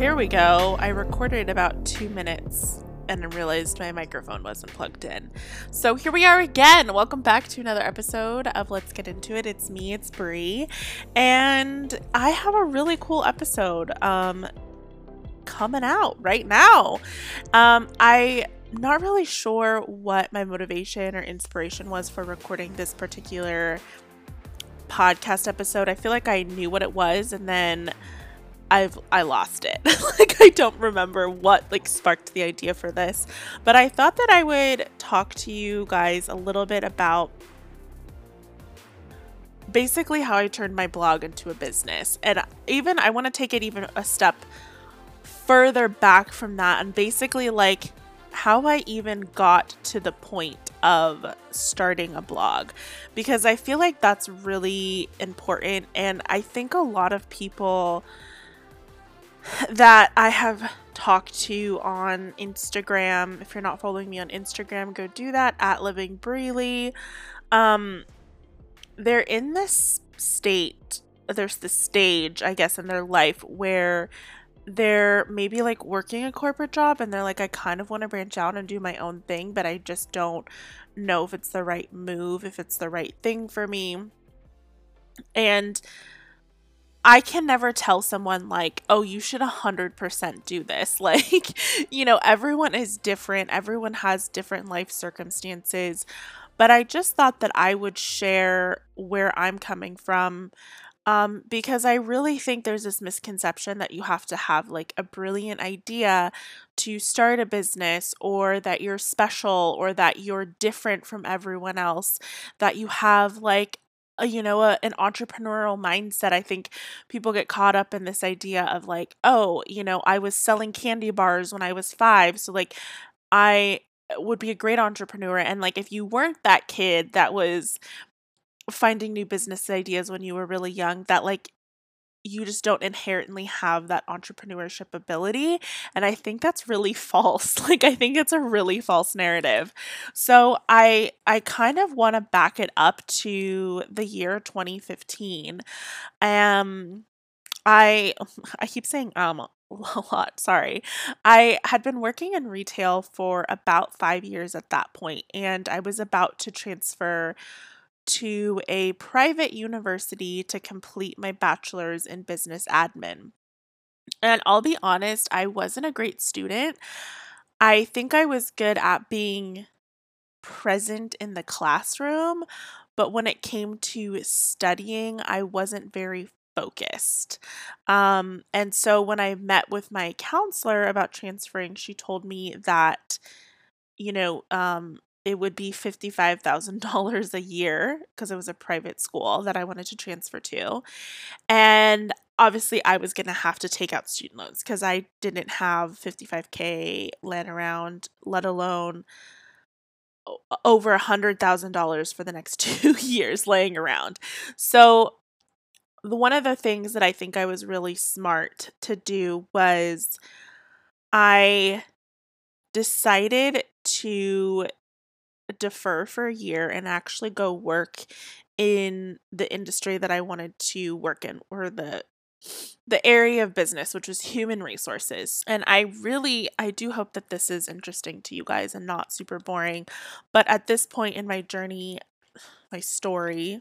Here we go. I recorded about 2 minutes and realized my microphone wasn't plugged in. So here we are again. Welcome back to another episode of Let's Get Into It. It's me, it's Bree, and I have a really cool episode coming out right now. I'm not really sure what my motivation or inspiration was for recording this particular podcast episode. I feel like I knew what it was, and then I lost it. Like, I don't remember what sparked the idea for this, but I thought that I would talk to you guys a little bit about basically how I turned my blog into a business. And even I want to take it even a step further back from that, and basically how I even got to the point of starting a blog, because I feel like that's really important. And I think a lot of people that I have talked to on Instagram. If you're not following me on Instagram, go do that at Living Breely. They're in this state, there's this stage, I guess, in their life where they're maybe working a corporate job, and they're I kind of want to branch out and do my own thing, but I just don't know if it's the right move, if it's the right thing for me. And I can never tell someone oh, you should 100% do this. Everyone is different. Everyone has different life circumstances. But I just thought that I would share where I'm coming from, because I really think there's this misconception that you have to have a brilliant idea to start a business, or that you're special, or that you're different from everyone else, that you have an entrepreneurial mindset. I think people get caught up in this idea of oh, I was selling candy bars when I was 5. So I would be a great entrepreneur. And if you weren't that kid that was finding new business ideas when you were really young, that you just don't inherently have that entrepreneurship ability. And I think that's really false. I think it's a really false narrative. So I kind of want to back it up to the year 2015. I keep saying a lot, sorry. I had been working in retail for about 5 years at that point, and I was about to transfer to a private university to complete my bachelor's in business admin. And I'll be honest, I wasn't a great student. I think I was good at being present in the classroom, but when it came to studying, I wasn't very focused. And so when I met with my counselor about transferring, she told me that, it would be $55,000 a year, because it was a private school that I wanted to transfer to. And obviously I was going to have to take out student loans, because I didn't have 55K laying around, let alone over $100,000 for the next 2 years laying around. So one of the things that I think I was really smart to do was I decided to defer for a year and actually go work in the industry that I wanted to work in, or the area of business, which was human resources. And I do hope that this is interesting to you guys and not super boring. But at this point in my journey, my story,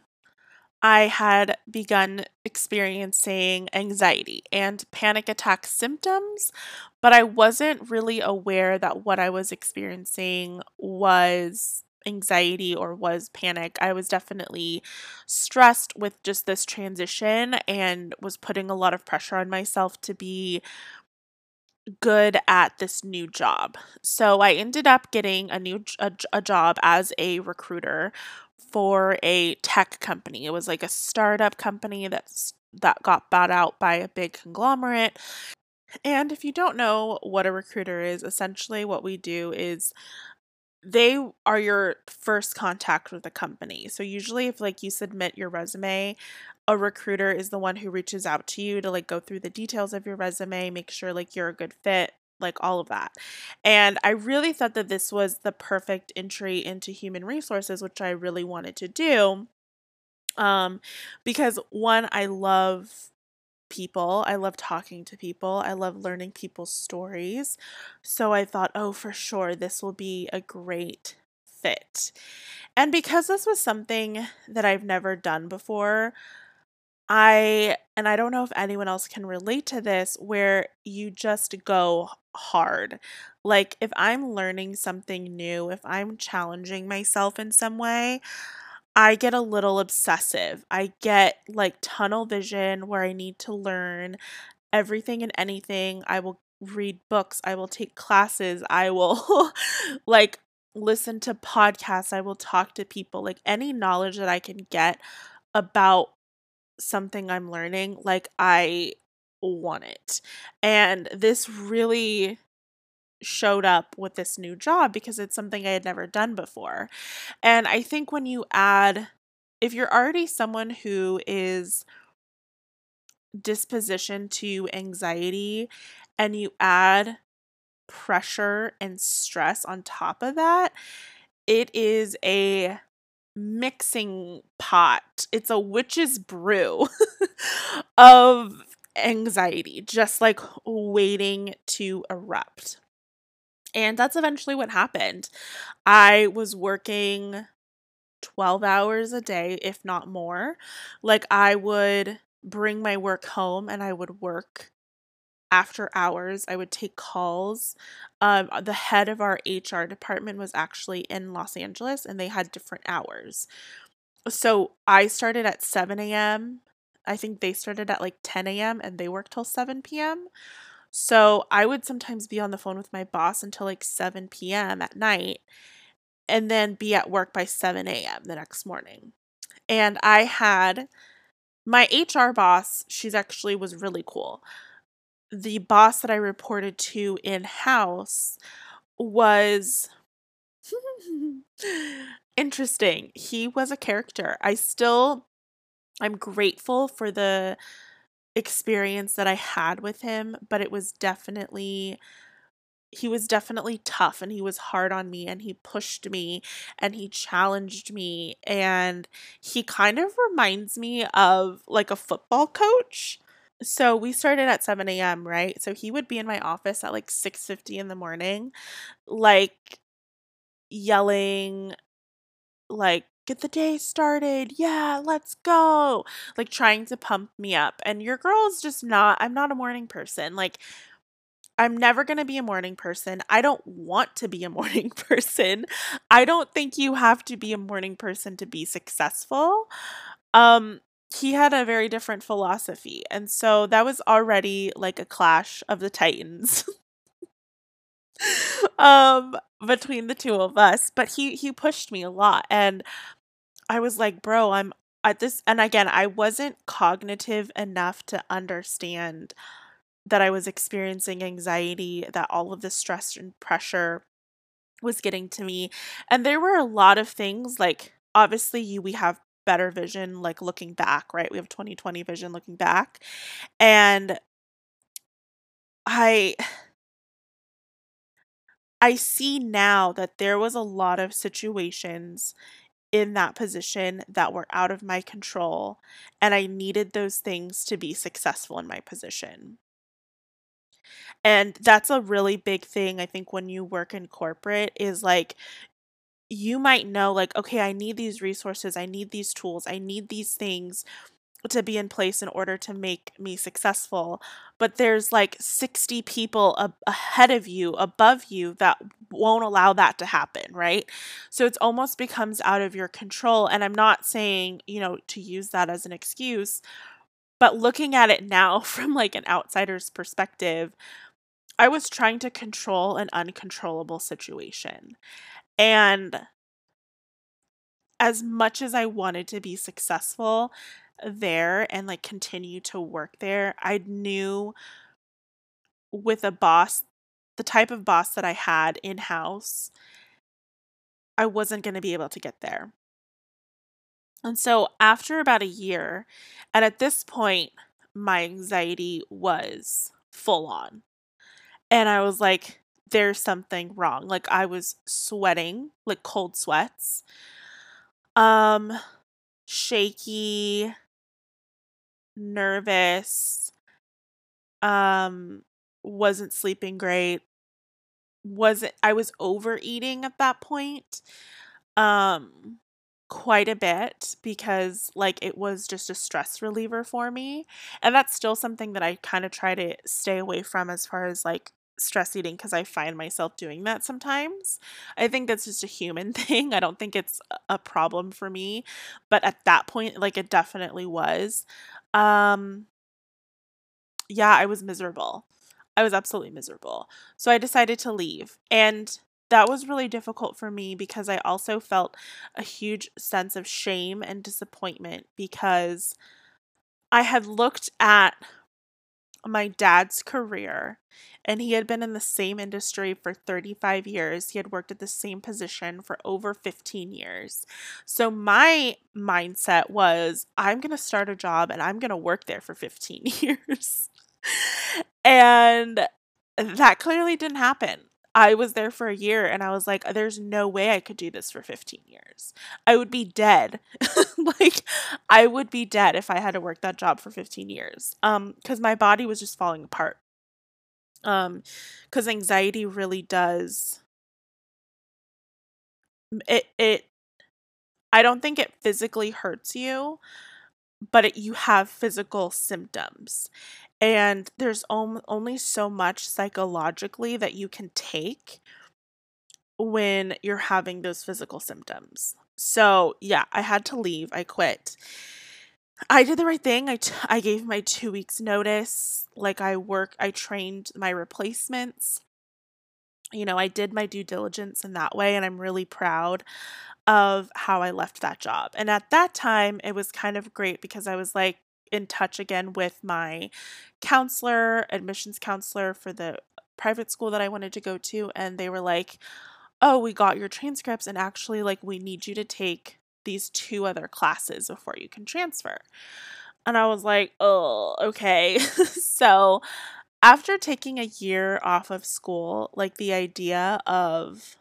I had begun experiencing anxiety and panic attack symptoms, but I wasn't really aware that what I was experiencing was anxiety or was panic. I was definitely stressed with just this transition, and was putting a lot of pressure on myself to be good at this new job. So I ended up getting a job as a recruiter for a tech company. It was a startup company that got bought out by a big conglomerate. And if you don't know what a recruiter is, essentially what we do is they are your first contact with the company. So usually if you submit your resume, a recruiter is the one who reaches out to you to go through the details of your resume, make sure you're a good fit, all of that. And I really thought that this was the perfect entry into human resources, which I really wanted to do. Because one, I love people. I love talking to people. I love learning people's stories. So I thought, oh, for sure, this will be a great fit. And because this was something that I've never done before, I don't know if anyone else can relate to this, where you just go hard. Like if I'm learning something new, if I'm challenging myself in some way, I get a little obsessive. I get like tunnel vision where I need to learn everything and anything. I will read books. I will take classes. I will like listen to podcasts. I will talk to people. Like any knowledge that I can get about something I'm learning, like I want it. And this really showed up with this new job because it's something I had never done before. And I think when you add, if you're already someone who is dispositioned to anxiety and you add pressure and stress on top of that, it is a mixing pot. It's a witch's brew of anxiety, just like waiting to erupt. And that's eventually what happened. I was working 12 hours a day, if not more. Like I would bring my work home and I would work after hours. I would take calls. The head of our HR department was actually in Los Angeles and they had different hours. So I started at 7 a.m. I think they started at like 10 a.m. and they worked till 7 p.m. So I would sometimes be on the phone with my boss until like 7 p.m. at night and then be at work by 7 a.m. the next morning. And I had my HR boss, she's actually was really cool. The boss that I reported to in-house was interesting. He was a character. I'm grateful for the experience that I had with him, but it was definitely, he was definitely tough and he was hard on me and he pushed me and he challenged me. And he kind of reminds me of like a football coach. So we started at 7 a.m., right? So he would be in my office at like 6:50 in the morning, like yelling, like, get the day started. Yeah, let's go. Like trying to pump me up. And your girl's just not, I'm not a morning person. Like I'm never going to be a morning person. I don't want to be a morning person. I don't think you have to be a morning person to be successful. He had a very different philosophy. And so that was already like a clash of the titans. Between the two of us, but he pushed me a lot. And I was like, bro, I'm at this. And again, I wasn't cognitive enough to understand that I was experiencing anxiety, that all of the stress and pressure was getting to me. And there were a lot of things like, obviously we have better vision, like looking back, right? We have 20/20 vision looking back. And I see now that there was a lot of situations in that position that were out of my control, and I needed those things to be successful in my position. And that's a really big thing, I think, when you work in corporate, is like, you might know, like, okay, I need these resources, I need these tools, I need these things to be in place in order to make me successful. But there's like 60 people ahead of you, above you, that won't allow that to happen, right? So it's almost becomes out of your control. And I'm not saying, you know, to use that as an excuse, but looking at it now from like an outsider's perspective, I was trying to control an uncontrollable situation. And as much as I wanted to be successful there and like continue to work there, I knew with a boss, the type of boss that I had in-house, I wasn't going to be able to get there. And so after about a year, and at this point, my anxiety was full on. And I was like, there's something wrong. Like I was sweating, like cold sweats, shaky, nervous, wasn't sleeping great, I was overeating at that point, quite a bit, because like it was just a stress reliever for me. And that's still something that I kind of try to stay away from as far as like stress eating, because I find myself doing that sometimes. I think that's just a human thing. I don't think it's a problem for me, but at that point, like it definitely was. Yeah, I was miserable. I was absolutely miserable. So I decided to leave. And that was really difficult for me because I also felt a huge sense of shame and disappointment, because I had looked at my dad's career, and he had been in the same industry for 35 years. He had worked at the same position for over 15 years. So my mindset was, I'm going to start a job and I'm going to work there for 15 years. And that clearly didn't happen. I was there for a year and I was like, there's no way I could do this for 15 years. I would be dead. Like, I would be dead if I had to work that job for 15 years. Because my body was just falling apart. Because anxiety really does. I don't think it physically hurts you, but you have physical symptoms. And there's only so much psychologically that you can take when you're having those physical symptoms. So yeah, I had to leave. I quit. I did the right thing. I gave my 2 weeks notice. Like I trained my replacements. You know, I did my due diligence in that way. And I'm really proud of how I left that job. And at that time, it was kind of great because I was like, in touch again with my counselor, admissions counselor for the private school that I wanted to go to. And they were like, oh, we got your transcripts. And actually, like, we need you to take these 2 other classes before you can transfer. And I was like, oh, okay. So after taking a year off of school, like the idea of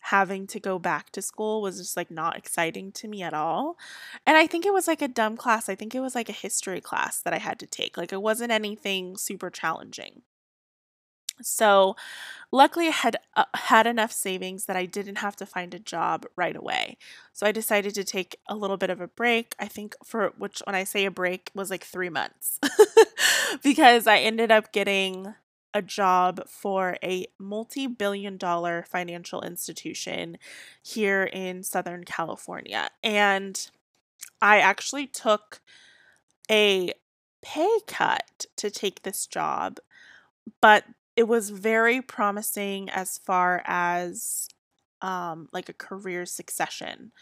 having to go back to school was just like not exciting to me at all. And I think it was like a dumb class. I think it was like a history class that I had to take. Like it wasn't anything super challenging. So luckily I had enough savings that I didn't have to find a job right away. So I decided to take a little bit of a break. I think for which, when I say a break, was like 3 months because I ended up getting a job for a multi-billion-dollar financial institution here in Southern California. And I actually took a pay cut to take this job, but it was very promising as far as like a career succession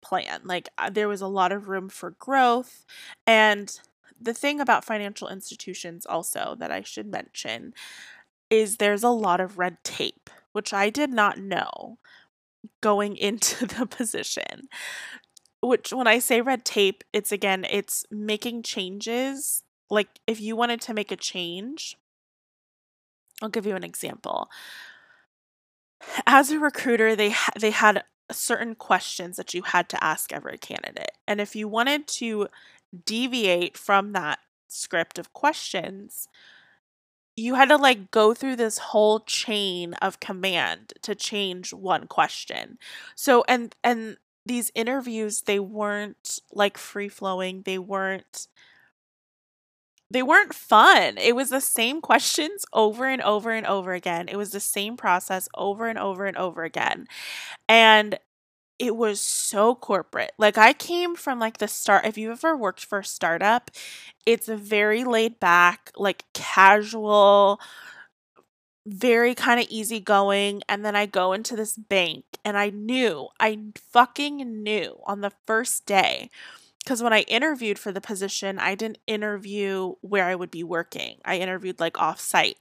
plan. Like there was a lot of room for growth. And the thing about financial institutions also that I should mention is there's a lot of red tape, which I did not know going into the position. Which when I say red tape, it's again, it's making changes. Like if you wanted to make a change, I'll give you an example. As a recruiter, they had certain questions that you had to ask every candidate. And if you wanted to deviate from that script of questions, you had to like go through this whole chain of command to change one question. So and these interviews, they weren't like free flowing, they weren't fun. It was the same questions over and over and over again. It was the same process over and over and over again. And it was so corporate. Like I came from like the start. If you've ever worked for a startup, it's a very laid back, like casual, very kind of easygoing. And then I go into this bank and I fucking knew on the first day, because when I interviewed for the position, I didn't interview where I would be working. I interviewed like offsite.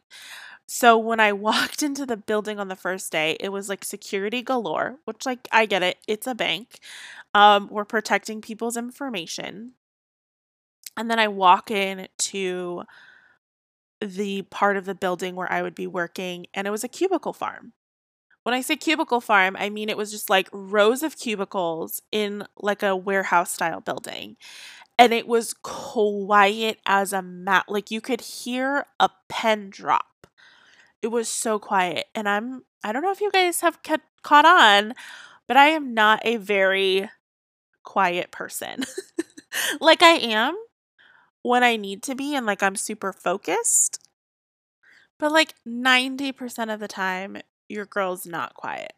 So when I walked into the building on the first day, it was like security galore, which like, I get it. It's a bank. We're protecting people's information. And then I walk in to the part of the building where I would be working, and it was a cubicle farm. When I say cubicle farm, I mean it was just like rows of cubicles in like a warehouse style building. and it was quiet as a mat. Like you could hear a pen drop. It was so quiet. And I don't know if you guys have caught on, but I am not a very quiet person. Like I am when I need to be and like I'm super focused. But like 90% of the time, your girl's not quiet.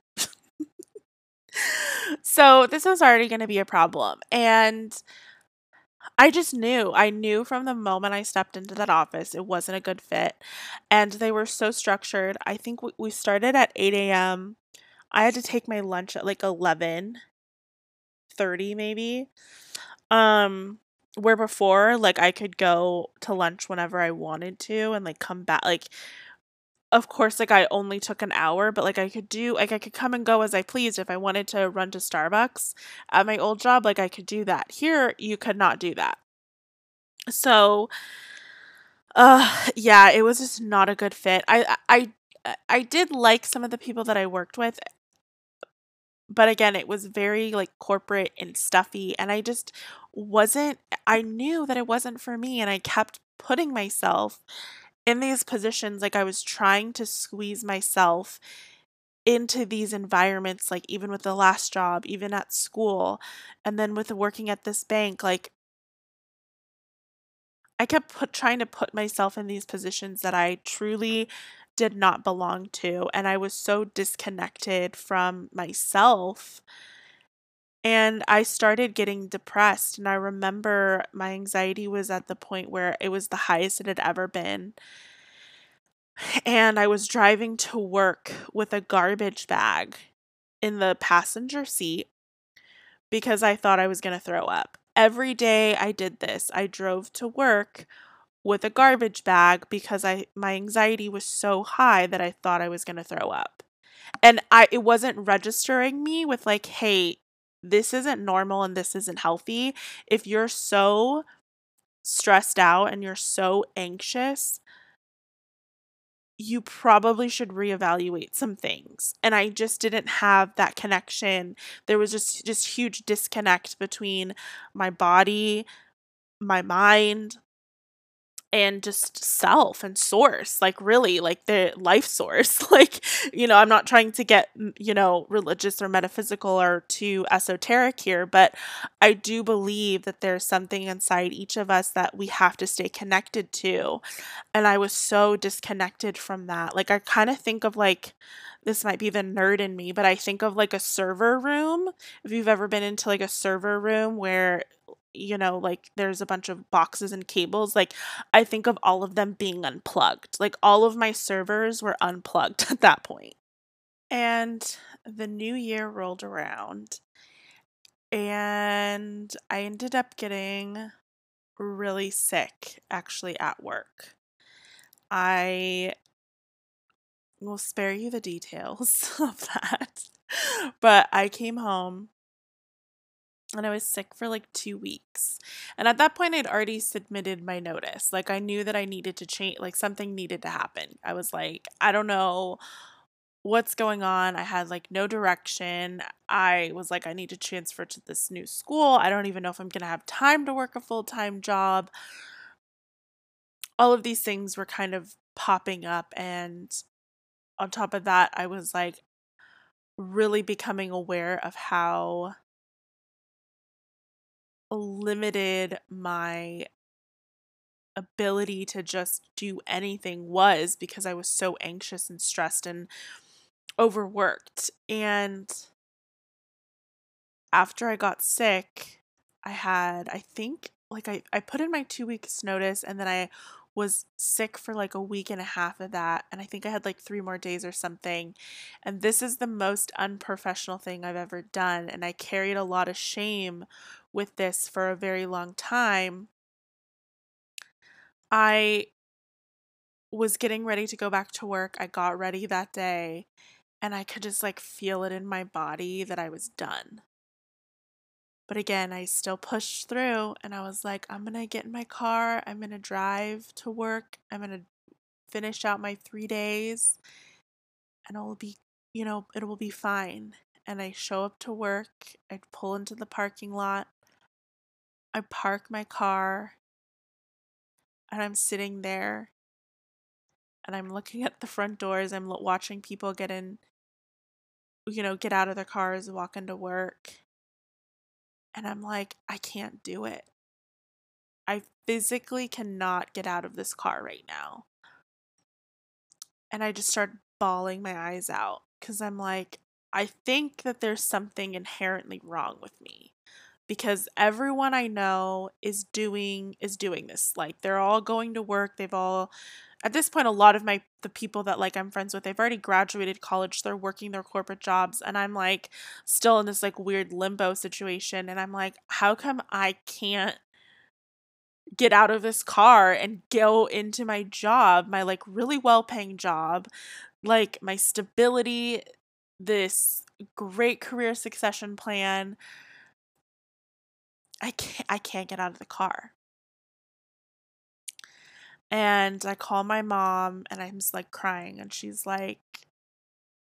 So this was already going to be a problem. And I just knew. I knew from the moment I stepped into that office, it wasn't a good fit. And they were so structured. I think we started at 8 a.m. I had to take my lunch at like 11:30 maybe. Where before, like, I could go to lunch whenever I wanted to and, like, come back. Like, of course, like, I only took an hour, but, like, I could do, like, I could come and go as I pleased. If I wanted to run to Starbucks at my old job, like, I could do that. Here, you could not do that. So, yeah, it was just not a good fit. I did like some of the people that I worked with. But again, it was very like corporate and stuffy, and I just wasn't, I knew that it wasn't for me, and I kept putting myself in these positions. Like I was trying to squeeze myself into these environments, like even with the last job, even at school, and then with working at this bank, like I kept trying to put myself in these positions that I truly did not belong to. And I was so disconnected from myself. And I started getting depressed. And I remember my anxiety was at the point where it was the highest it had ever been. And I was driving to work with a garbage bag in the passenger seat because I thought I was going to throw up. Every day I did this. I drove to work with a garbage bag because my anxiety was so high that I thought I was going to throw up. And it wasn't registering me with like, hey, this isn't normal and this isn't healthy. If you're so stressed out and you're so anxious, you probably should reevaluate some things. And I just didn't have that connection. There was just huge disconnect between my body, my mind, and just self and source, like really like the life source. Like, you know, I'm not trying to get, you know, religious or metaphysical or too esoteric here, but I do believe that there's something inside each of us that we have to stay connected to. And I was so disconnected from that. Like, I kind of think of like, this might be the nerd in me, but I think of like a server room. If you've ever been into like a server room where, you know, like there's a bunch of boxes and cables, like I think of all of them being unplugged. Like all of my servers were unplugged at that point. And the new year rolled around and I ended up getting really sick actually at work. I will spare you the details of that, but I came home and I was sick for like 2 weeks. And at that point, I'd already submitted my notice. Like I knew that I needed to change, like something needed to happen. I was like, I don't know what's going on. I had like no direction. I was like, I need to transfer to this new school. I don't even know if I'm going to have time to work a full-time job. All of these things were kind of popping up. And on top of that, I was like really becoming aware of how limited my ability to just do anything was because I was so anxious and stressed and overworked. And after I got sick, I had, I think, like I put in my 2 weeks notice, and then I was sick for like a week and a half of that. And I think I had like 3 more days or something. And this is the most unprofessional thing I've ever done. And I carried a lot of shame with this for a very long time. I was getting ready to go back to work. I got ready that day and I could just like feel it in my body that I was done. But again, I still pushed through and I was like, I'm going to get in my car. I'm going to drive to work. I'm going to finish out my 3 days and it will be, you know, it will be fine. And I show up to work. I pull into the parking lot. I park my car and I'm sitting there and I'm looking at the front doors. I'm watching people get in, get out of their cars, walk into work. And I'm like, I can't do it. I physically cannot get out of this car right now. And I just start bawling my eyes out because I'm like, I think that there's something inherently wrong with me because everyone I know is doing this. Like, they're all going to work. They've all, at this point, a lot of the people that I'm friends with, they've already graduated college. They're working their corporate jobs. And I'm still in this weird limbo situation. And I'm like, how come I can't get out of this car and go into my job, my really well-paying job, my stability, this great career succession plan? I can't get out of the car. And I call my mom and I'm just crying, and she's like,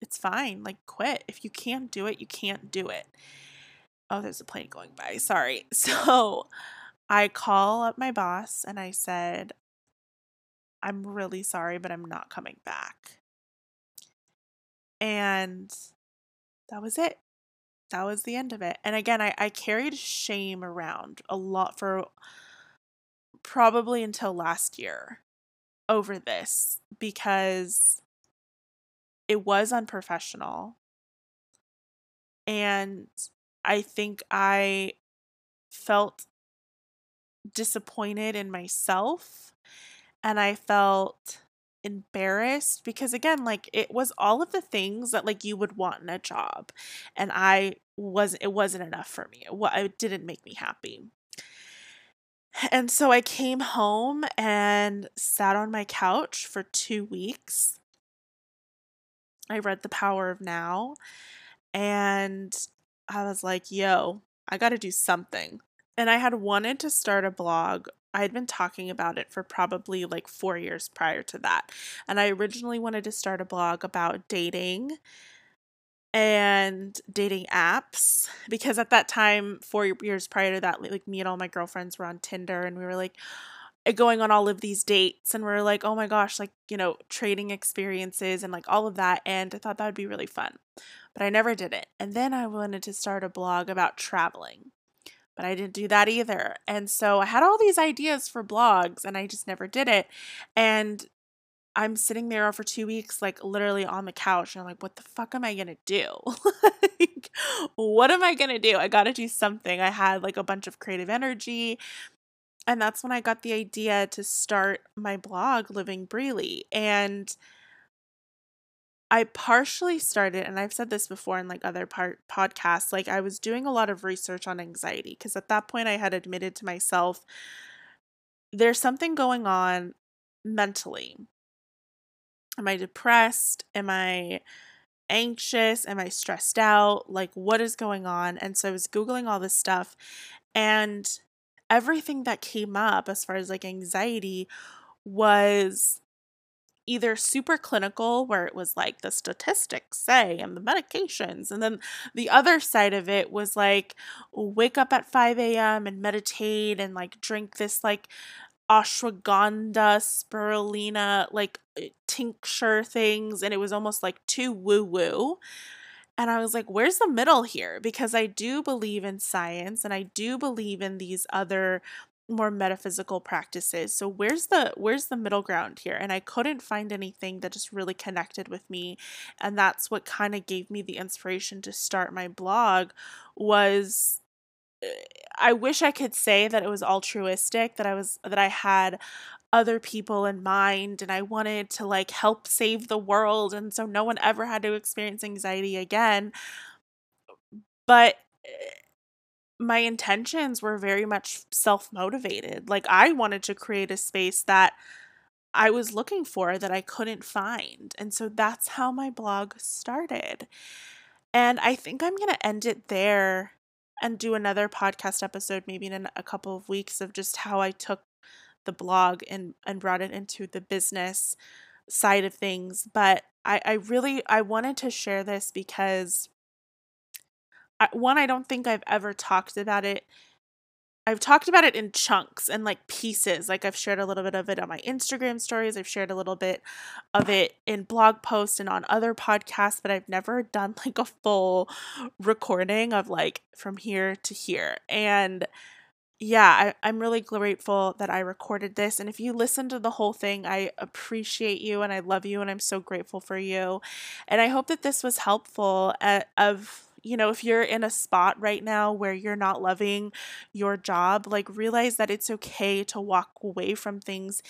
it's fine, quit. If you can't do it, you can't do it. Oh, there's a plane going by. Sorry. So I call up my boss and I said, I'm really sorry, but I'm not coming back. And that was it. That was the end of it. And again, I carried shame around a lot for probably until last year over this, because it was unprofessional. And I think I felt disappointed in myself, and I felt embarrassed because, again, it was all of the things that you would want in a job, and it wasn't enough for me. It didn't make me happy. And so I came home and sat on my couch for 2 weeks. I read The Power of Now, and I was like, yo, I got to do something. And I had wanted to start a blog. I had been talking about it for probably 4 years prior to that. And I originally wanted to start a blog about dating and dating apps, because at that time, 4 years prior to that, me and all my girlfriends were on Tinder, and we were going on all of these dates, and we were oh my gosh, trading experiences and all of that. And I thought that would be really fun, but I never did it. And then I wanted to start a blog about traveling, but I didn't do that either. And so I had all these ideas for blogs and I just never did it. And I'm sitting there for 2 weeks, literally on the couch, and I'm like, what the fuck am I going to do? What am I going to do? I got to do something. I had a bunch of creative energy. And that's when I got the idea to start my blog, Living Breely. And I partially started, and I've said this before in other podcasts, I was doing a lot of research on anxiety, because at that point I had admitted to myself, there's something going on mentally. Am I depressed? Am I anxious? Am I stressed out? What is going on? And so I was Googling all this stuff, and everything that came up as far as anxiety was either super clinical, where it was the statistics say and the medications. And then the other side of it was wake up at 5 a.m. and meditate and drink this ashwagandha, spirulina, tincture things. And it was almost too woo-woo. And I was like, where's the middle here? Because I do believe in science and I do believe in these other more metaphysical practices. So where's the middle ground here? And I couldn't find anything that just really connected with me. And that's what kind of gave me the inspiration to start my blog. Was, I wish I could say that it was altruistic, that I had other people in mind and I wanted to help save the world, and so no one ever had to experience anxiety again. But my intentions were very much self-motivated. I wanted to create a space that I was looking for that I couldn't find. And so that's how my blog started. And I think I'm going to end it there and do another podcast episode maybe in a couple of weeks of just how I took the blog and brought it into the business side of things. But I wanted to share this because I don't think I've ever talked about it I've talked about it in chunks and like pieces. Like I've shared a little bit of it on my Instagram stories. I've shared a little bit of it in blog posts and on other podcasts, but I've never done like a full recording of like from here to here. And yeah, I'm really grateful that I recorded this. And if you listen to the whole thing, I appreciate you and I love you and I'm so grateful for you. And I hope that this was helpful if you're in a spot right now where you're not loving your job, like realize that it's okay to walk away from things,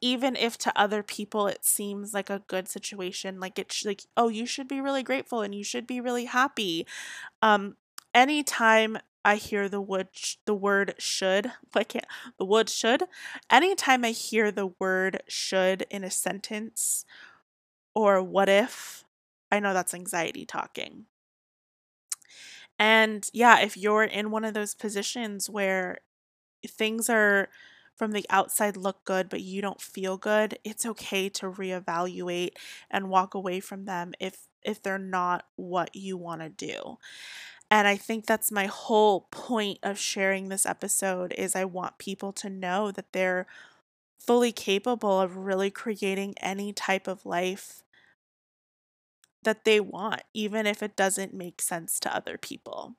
even if to other people it seems like a good situation. Like it's like, oh, you should be really grateful and you should be really happy. Anytime I hear the word should in a sentence or what if, I know that's anxiety talking. And yeah, if you're in one of those positions where things are from the outside look good, but you don't feel good, it's okay to reevaluate and walk away from them if they're not what you want to do. And I think that's my whole point of sharing this episode is I want people to know that they're fully capable of really creating any type of life that they want, even if it doesn't make sense to other people.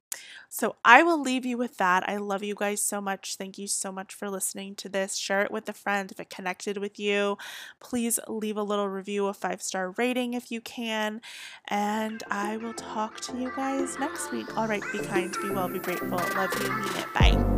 So I will leave you with that. I love you guys so much. Thank you so much for listening to this. Share it with a friend if it connected with you. Please leave a little review, a 5-star rating if you can. And I will talk to you guys next week. All right, be kind, be well, be grateful. Love you, mean it. Bye.